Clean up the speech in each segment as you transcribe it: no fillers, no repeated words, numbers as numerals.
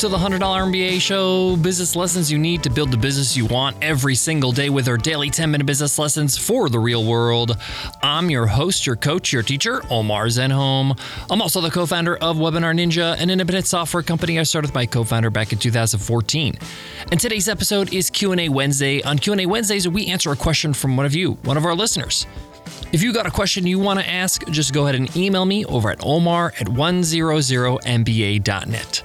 to the $100 MBA Show, business lessons you need to build the business you want every single day with our daily 10-minute business lessons for the real world. I'm your host, your coach, your teacher, Omar Zenhom. I'm also the co-founder of Webinar Ninja, an independent software company I started with my co-founder back in 2014. And today's episode is Q&A Wednesday. On Q&A Wednesdays, we answer a question from one of you, one of our listeners. If you got a question you want to ask, just go ahead and email me over at omar@100mba.net.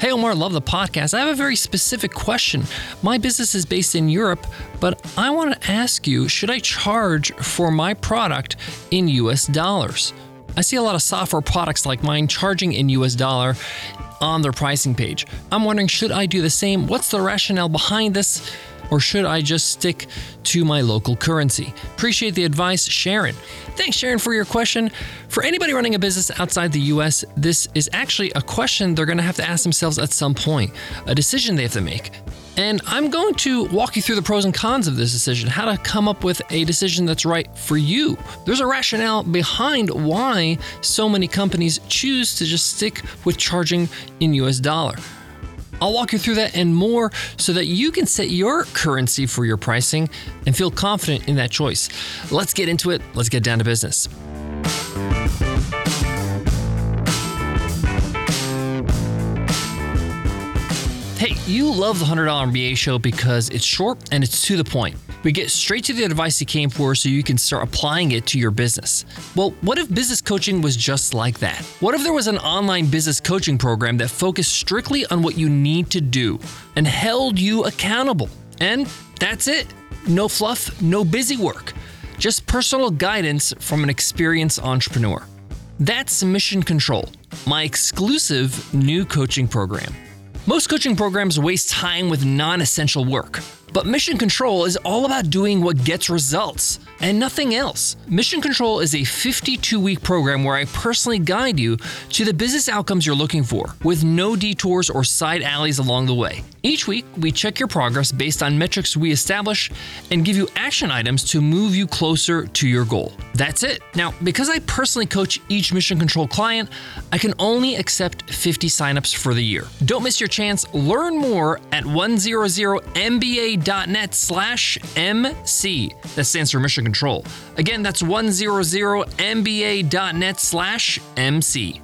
Hey, Omar, love the podcast. I have a very specific question. My business is based in Europe, but I want to ask you, should I charge for my product in US dollars? I see a lot of software products like mine charging in US dollar on their pricing page. I'm wondering, should I do the same? What's the rationale behind this? Or should I just stick to my local currency? Appreciate the advice, Sharon. Thanks, Sharon, for your question. For anybody running a business outside the US, this is actually a question they're gonna have to ask themselves at some point, a decision they have to make. And I'm going to walk you through the pros and cons of this decision, how to come up with a decision that's right for you. There's a rationale behind why so many companies choose to just stick with charging in US dollar. I'll walk you through that and more so that you can set your currency for your pricing and feel confident in that choice. Let's get into it. Let's get down to business. Hey, you love the $100 MBA Show because it's short and it's to the point. We get straight to the advice you came for so you can start applying it to your business. Well, what if business coaching was just like that? What if there was an online business coaching program that focused strictly on what you need to do and held you accountable? And that's it. No fluff, no busy work. Just personal guidance from an experienced entrepreneur. That's Mission Control, my exclusive new coaching program. Most coaching programs waste time with non-essential work, but Mission Control is all about doing what gets results and nothing else. Mission Control is a 52-week program where I personally guide you to the business outcomes you're looking for with no detours or side alleys along the way. Each week, we check your progress based on metrics we establish and give you action items to move you closer to your goal. That's it. Now, because I personally coach each Mission Control client, I can only accept 50 signups for the year. Don't miss your chance. Learn more at 100mba.net/mc. That stands for Mission Control. Again, that's 100mba.net/mc.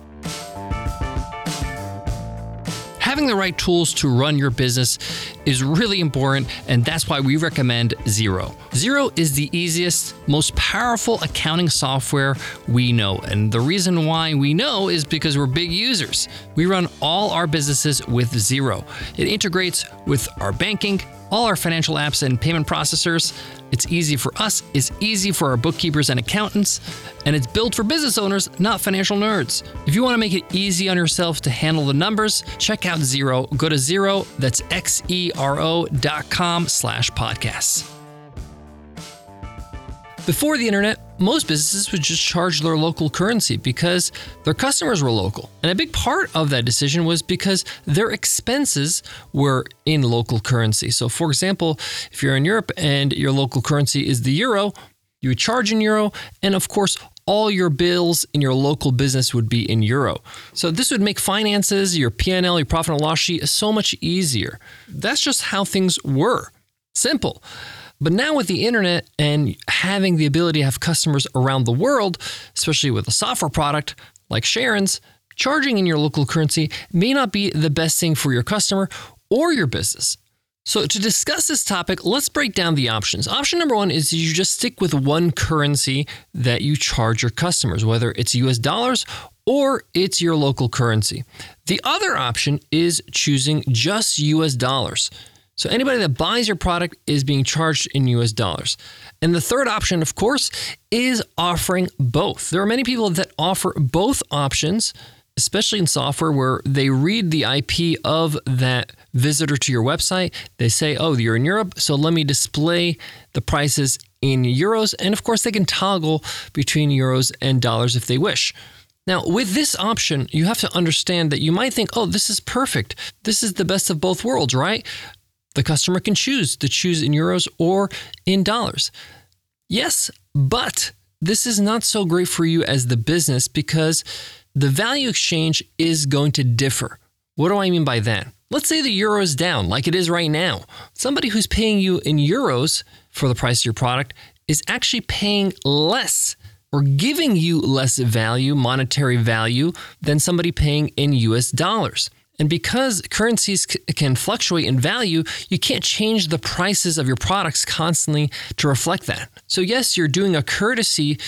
Having the right tools to run your business is really important, and that's why we recommend Xero. Xero is the easiest, most powerful accounting software we know, and the reason why we know is because we're big users. We run all our businesses with Xero. It integrates with our banking, all our financial apps and payment processors. It's easy for us, it's easy for our bookkeepers and accountants, and it's built for business owners, not financial nerds. If you want to make it easy on yourself to handle the numbers, check out Xero. Go to Xero, that's xero.com/podcasts. Before the internet, most businesses would just charge their local currency because their customers were local. And a big part of that decision was because their expenses were in local currency. So for example, if you're in Europe and your local currency is the euro, you would charge in euro, and of course, all your bills in your local business would be in euro. So this would make finances, your P&L, your profit and loss sheet so much easier. That's just how things were. Simple. But now with the internet and having the ability to have customers around the world, especially with a software product like Sharon's, charging in your local currency may not be the best thing for your customer or your business. So to discuss this topic, let's break down the options. Option number one is you just stick with one currency that you charge your customers, whether it's US dollars or it's your local currency. The other option is choosing just US dollars. So anybody that buys your product is being charged in US dollars. And the third option, of course, is offering both. There are many people that offer both options, especially in software, where they read the IP of that visitor to your website. They say, oh, you're in Europe, so let me display the prices in euros. And of course, they can toggle between euros and dollars if they wish. Now, with this option, you have to understand that you might think, oh, this is perfect. This is the best of both worlds, right? The customer can choose to choose in euros or in dollars. Yes, but this is not so great for you as the business because the value exchange is going to differ. What do I mean by that? Let's say the euro is down like it is right now. Somebody who's paying you in euros for the price of your product is actually paying less or giving you less value, monetary value, than somebody paying in US dollars. And because currencies can fluctuate in value, you can't change the prices of your products constantly to reflect that. So yes, you're doing a courtesy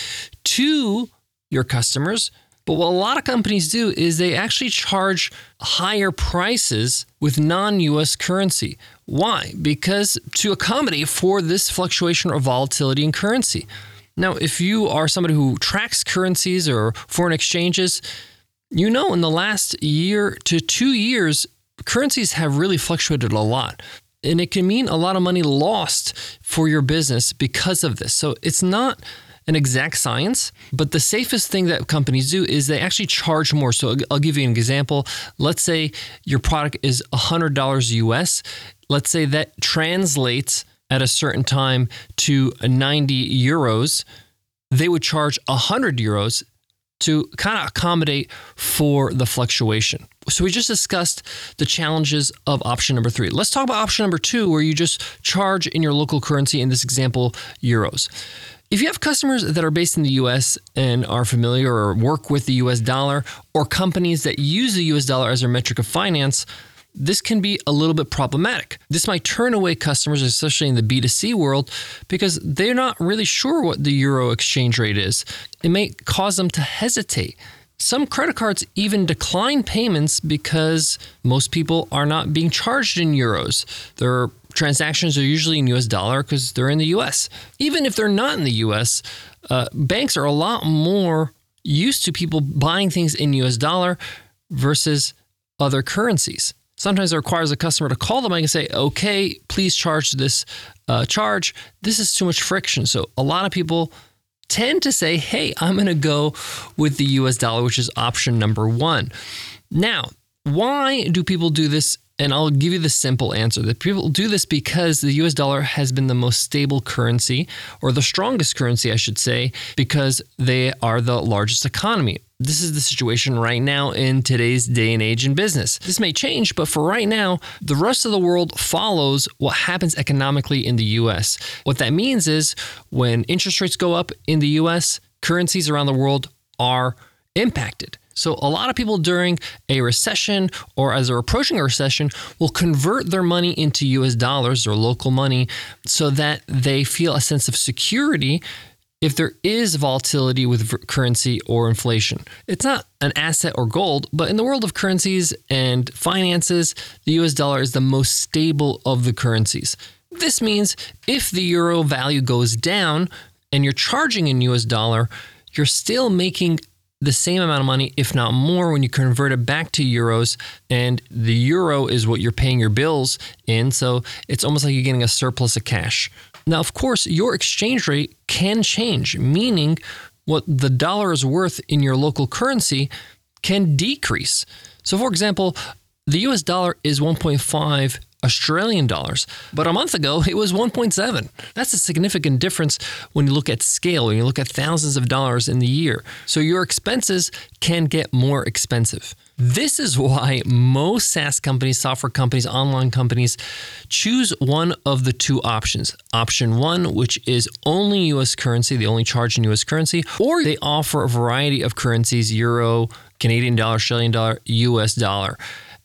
to your customers, but what a lot of companies do is they actually charge higher prices with non-US currency. Why? Because to accommodate for this fluctuation or volatility in currency. Now, if you are somebody who tracks currencies or foreign exchanges, you know, in the last year to 2 years, currencies have really fluctuated a lot. And it can mean a lot of money lost for your business because of this. So it's not an exact science, but the safest thing that companies do is they actually charge more. So I'll give you an example. Let's say your product is $100 US. Let's say that translates at a certain time to 90 euros. They would charge 100 euros to kind of accommodate for the fluctuation. So we just discussed the challenges of option number three. Let's talk about option number two, where you just charge in your local currency, in this example, euros. If you have customers that are based in the US and are familiar or work with the US dollar, or companies that use the US dollar as their metric of finance, this can be a little bit problematic. This might turn away customers, especially in the B2C world, because they're not really sure what the euro exchange rate is. It may cause them to hesitate. Some credit cards even decline payments because most people are not being charged in euros. Their transactions are usually in US dollar because they're in the US. Even if they're not in the US, banks are a lot more used to people buying things in US dollar versus other currencies. Sometimes it requires a customer to call them and say, okay, please charge this charge. This is too much friction. So a lot of people tend to say, hey, I'm going to go with the US dollar, which is option number one. Now, why do people do this? And I'll give you the simple answer. That people do this because the US dollar has been the most stable currency, or the strongest currency, I should say, because they are the largest economy. This is the situation right now in today's day and age in business. This may change, but for right now, the rest of the world follows what happens economically in the US. What that means is when interest rates go up in the US, currencies around the world are impacted. So a lot of people during a recession, or as they're approaching a recession, will convert their money into US dollars or local money so that they feel a sense of security if there is volatility with currency or inflation. It's not an asset or gold, but in the world of currencies and finances, the US dollar is the most stable of the currencies. This means if the euro value goes down and you're charging in US dollar, you're still making the same amount of money, if not more, when you convert it back to euros. And the euro is what you're paying your bills in, so it's almost like you're getting a surplus of cash. Now, of course, your exchange rate can change, meaning what the dollar is worth in your local currency can decrease. So, for example, the US dollar is 1.5 Australian dollars, but a month ago it was 1.7. That's a significant difference when you look at scale, when you look at thousands of dollars in the year. So your expenses can get more expensive. This is why most SaaS companies, software companies, online companies choose one of the two options. Option one, which is only US currency, they only charge in US currency, or they offer a variety of currencies, euro, Canadian dollar, Australian dollar, US dollar.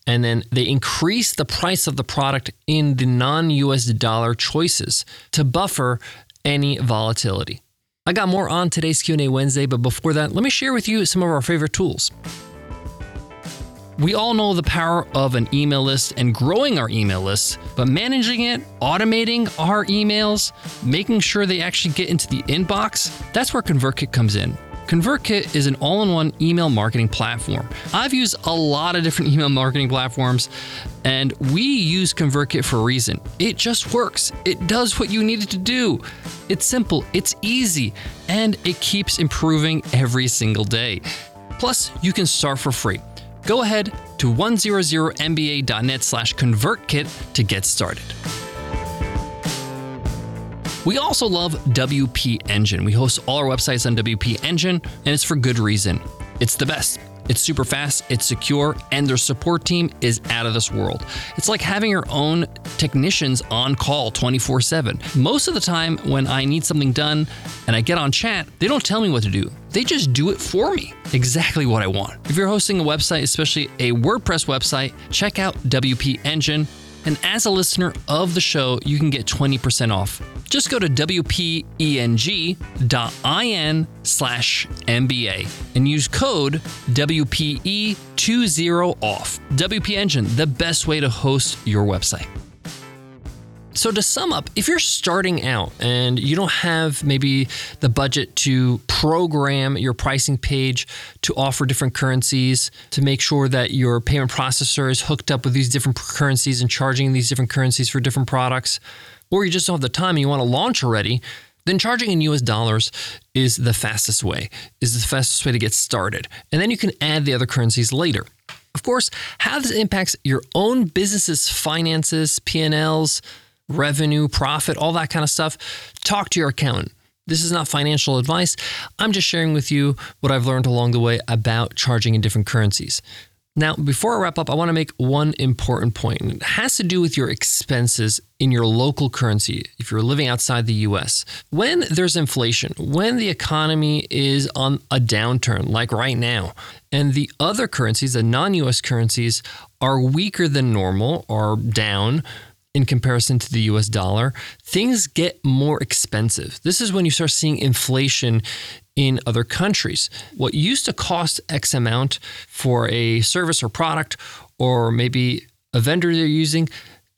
And then they increase the price of the product in the non-US dollar choices to buffer any volatility. I got more on today's Q&A Wednesday, but before that, let me share with you some of our favorite tools. We all know the power of an email list and growing our email list, but managing it, automating our emails, making sure they actually get into the inbox, that's where ConvertKit comes in. ConvertKit is an all-in-one email marketing platform. I've used a lot of different email marketing platforms, and we use ConvertKit for a reason. It just works. It does what you need it to do. It's simple, it's easy, and it keeps improving every single day. Plus, you can start for free. Go ahead to 100mba.net/ConvertKit to get started. We also love WP Engine. We host all our websites on WP Engine, and it's for good reason. It's the best. It's super fast, it's secure, and their support team is out of this world. It's like having your own technicians on call 24/7. Most of the time when I need something done and I get on chat, they don't tell me what to do. They just do it for me, exactly what I want. If you're hosting a website, especially a WordPress website, check out WP Engine. And as a listener of the show, you can get 20% off. Just go to wpeng.in/mba and use code WPE20OFF. WP Engine, the best way to host your website. So to sum up, if you're starting out and you don't have maybe the budget to program your pricing page to offer different currencies, to make sure that your payment processor is hooked up with these different currencies and charging these different currencies for different products, or you just don't have the time and you want to launch already, then charging in US dollars is the fastest way, to get started. And then you can add the other currencies later. Of course, how this impacts your own business's finances, P&Ls, revenue, profit, all that kind of stuff, talk to your accountant. This is not financial advice. I'm just sharing with you what I've learned along the way about charging in different currencies. Now, before I wrap up, I want to make one important point. It has to do with your expenses in your local currency if you're living outside the US. When there's inflation, when the economy is on a downturn, like right now, and the other currencies, the non-US currencies, are weaker than normal or down, in comparison to the US dollar, things get more expensive. This is when you start seeing inflation in other countries. What used to cost X amount for a service or product, or maybe a vendor they're using,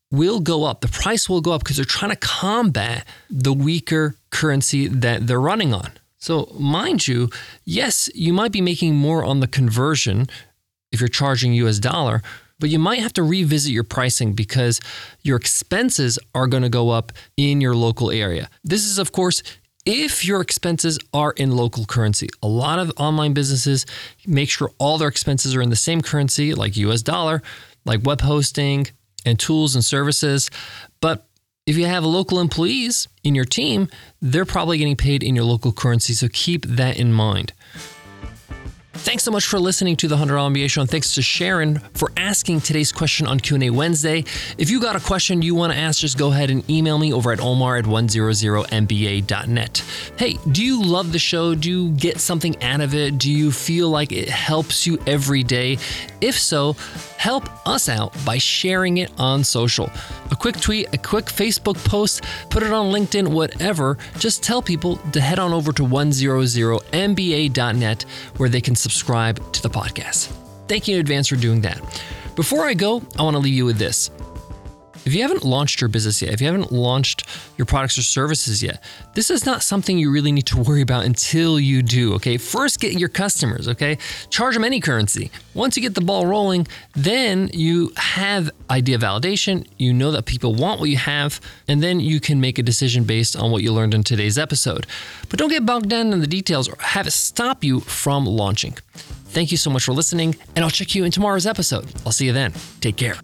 will go up. The price will go up because they're trying to combat the weaker currency that they're running on. So mind you, yes, you might be making more on the conversion if you're charging US dollar, but you might have to revisit your pricing because your expenses are going to go up in your local area. This is, of course, if your expenses are in local currency. A lot of online businesses make sure all their expenses are in the same currency, like US dollar, like web hosting and tools and services. But if you have local employees in your team, they're probably getting paid in your local currency. So keep that in mind. Thanks so much for listening to The $100 MBA Show, and thanks to Sharon for asking today's question on Q&A Wednesday. If you got a question you want to ask, just go ahead and email me over at omar@100mba.net. Hey, do you love the show? Do you get something out of it? Do you feel like it helps you every day? If so, help us out by sharing it on social. A quick tweet, a quick Facebook post, put it on LinkedIn, whatever. Just tell people to head on over to 100mba.net where they can subscribe to the podcast. Thank you in advance for doing that. Before I go, I want to leave you with this. If you haven't launched your business yet, if you haven't launched your products or services yet, this is not something you really need to worry about until you do, okay? First, get your customers, okay? Charge them any currency. Once you get the ball rolling, then you have idea validation. You know that people want what you have, and then you can make a decision based on what you learned in today's episode. But don't get bogged down in the details or have it stop you from launching. Thank you so much for listening, and I'll check you in tomorrow's episode. I'll see you then. Take care.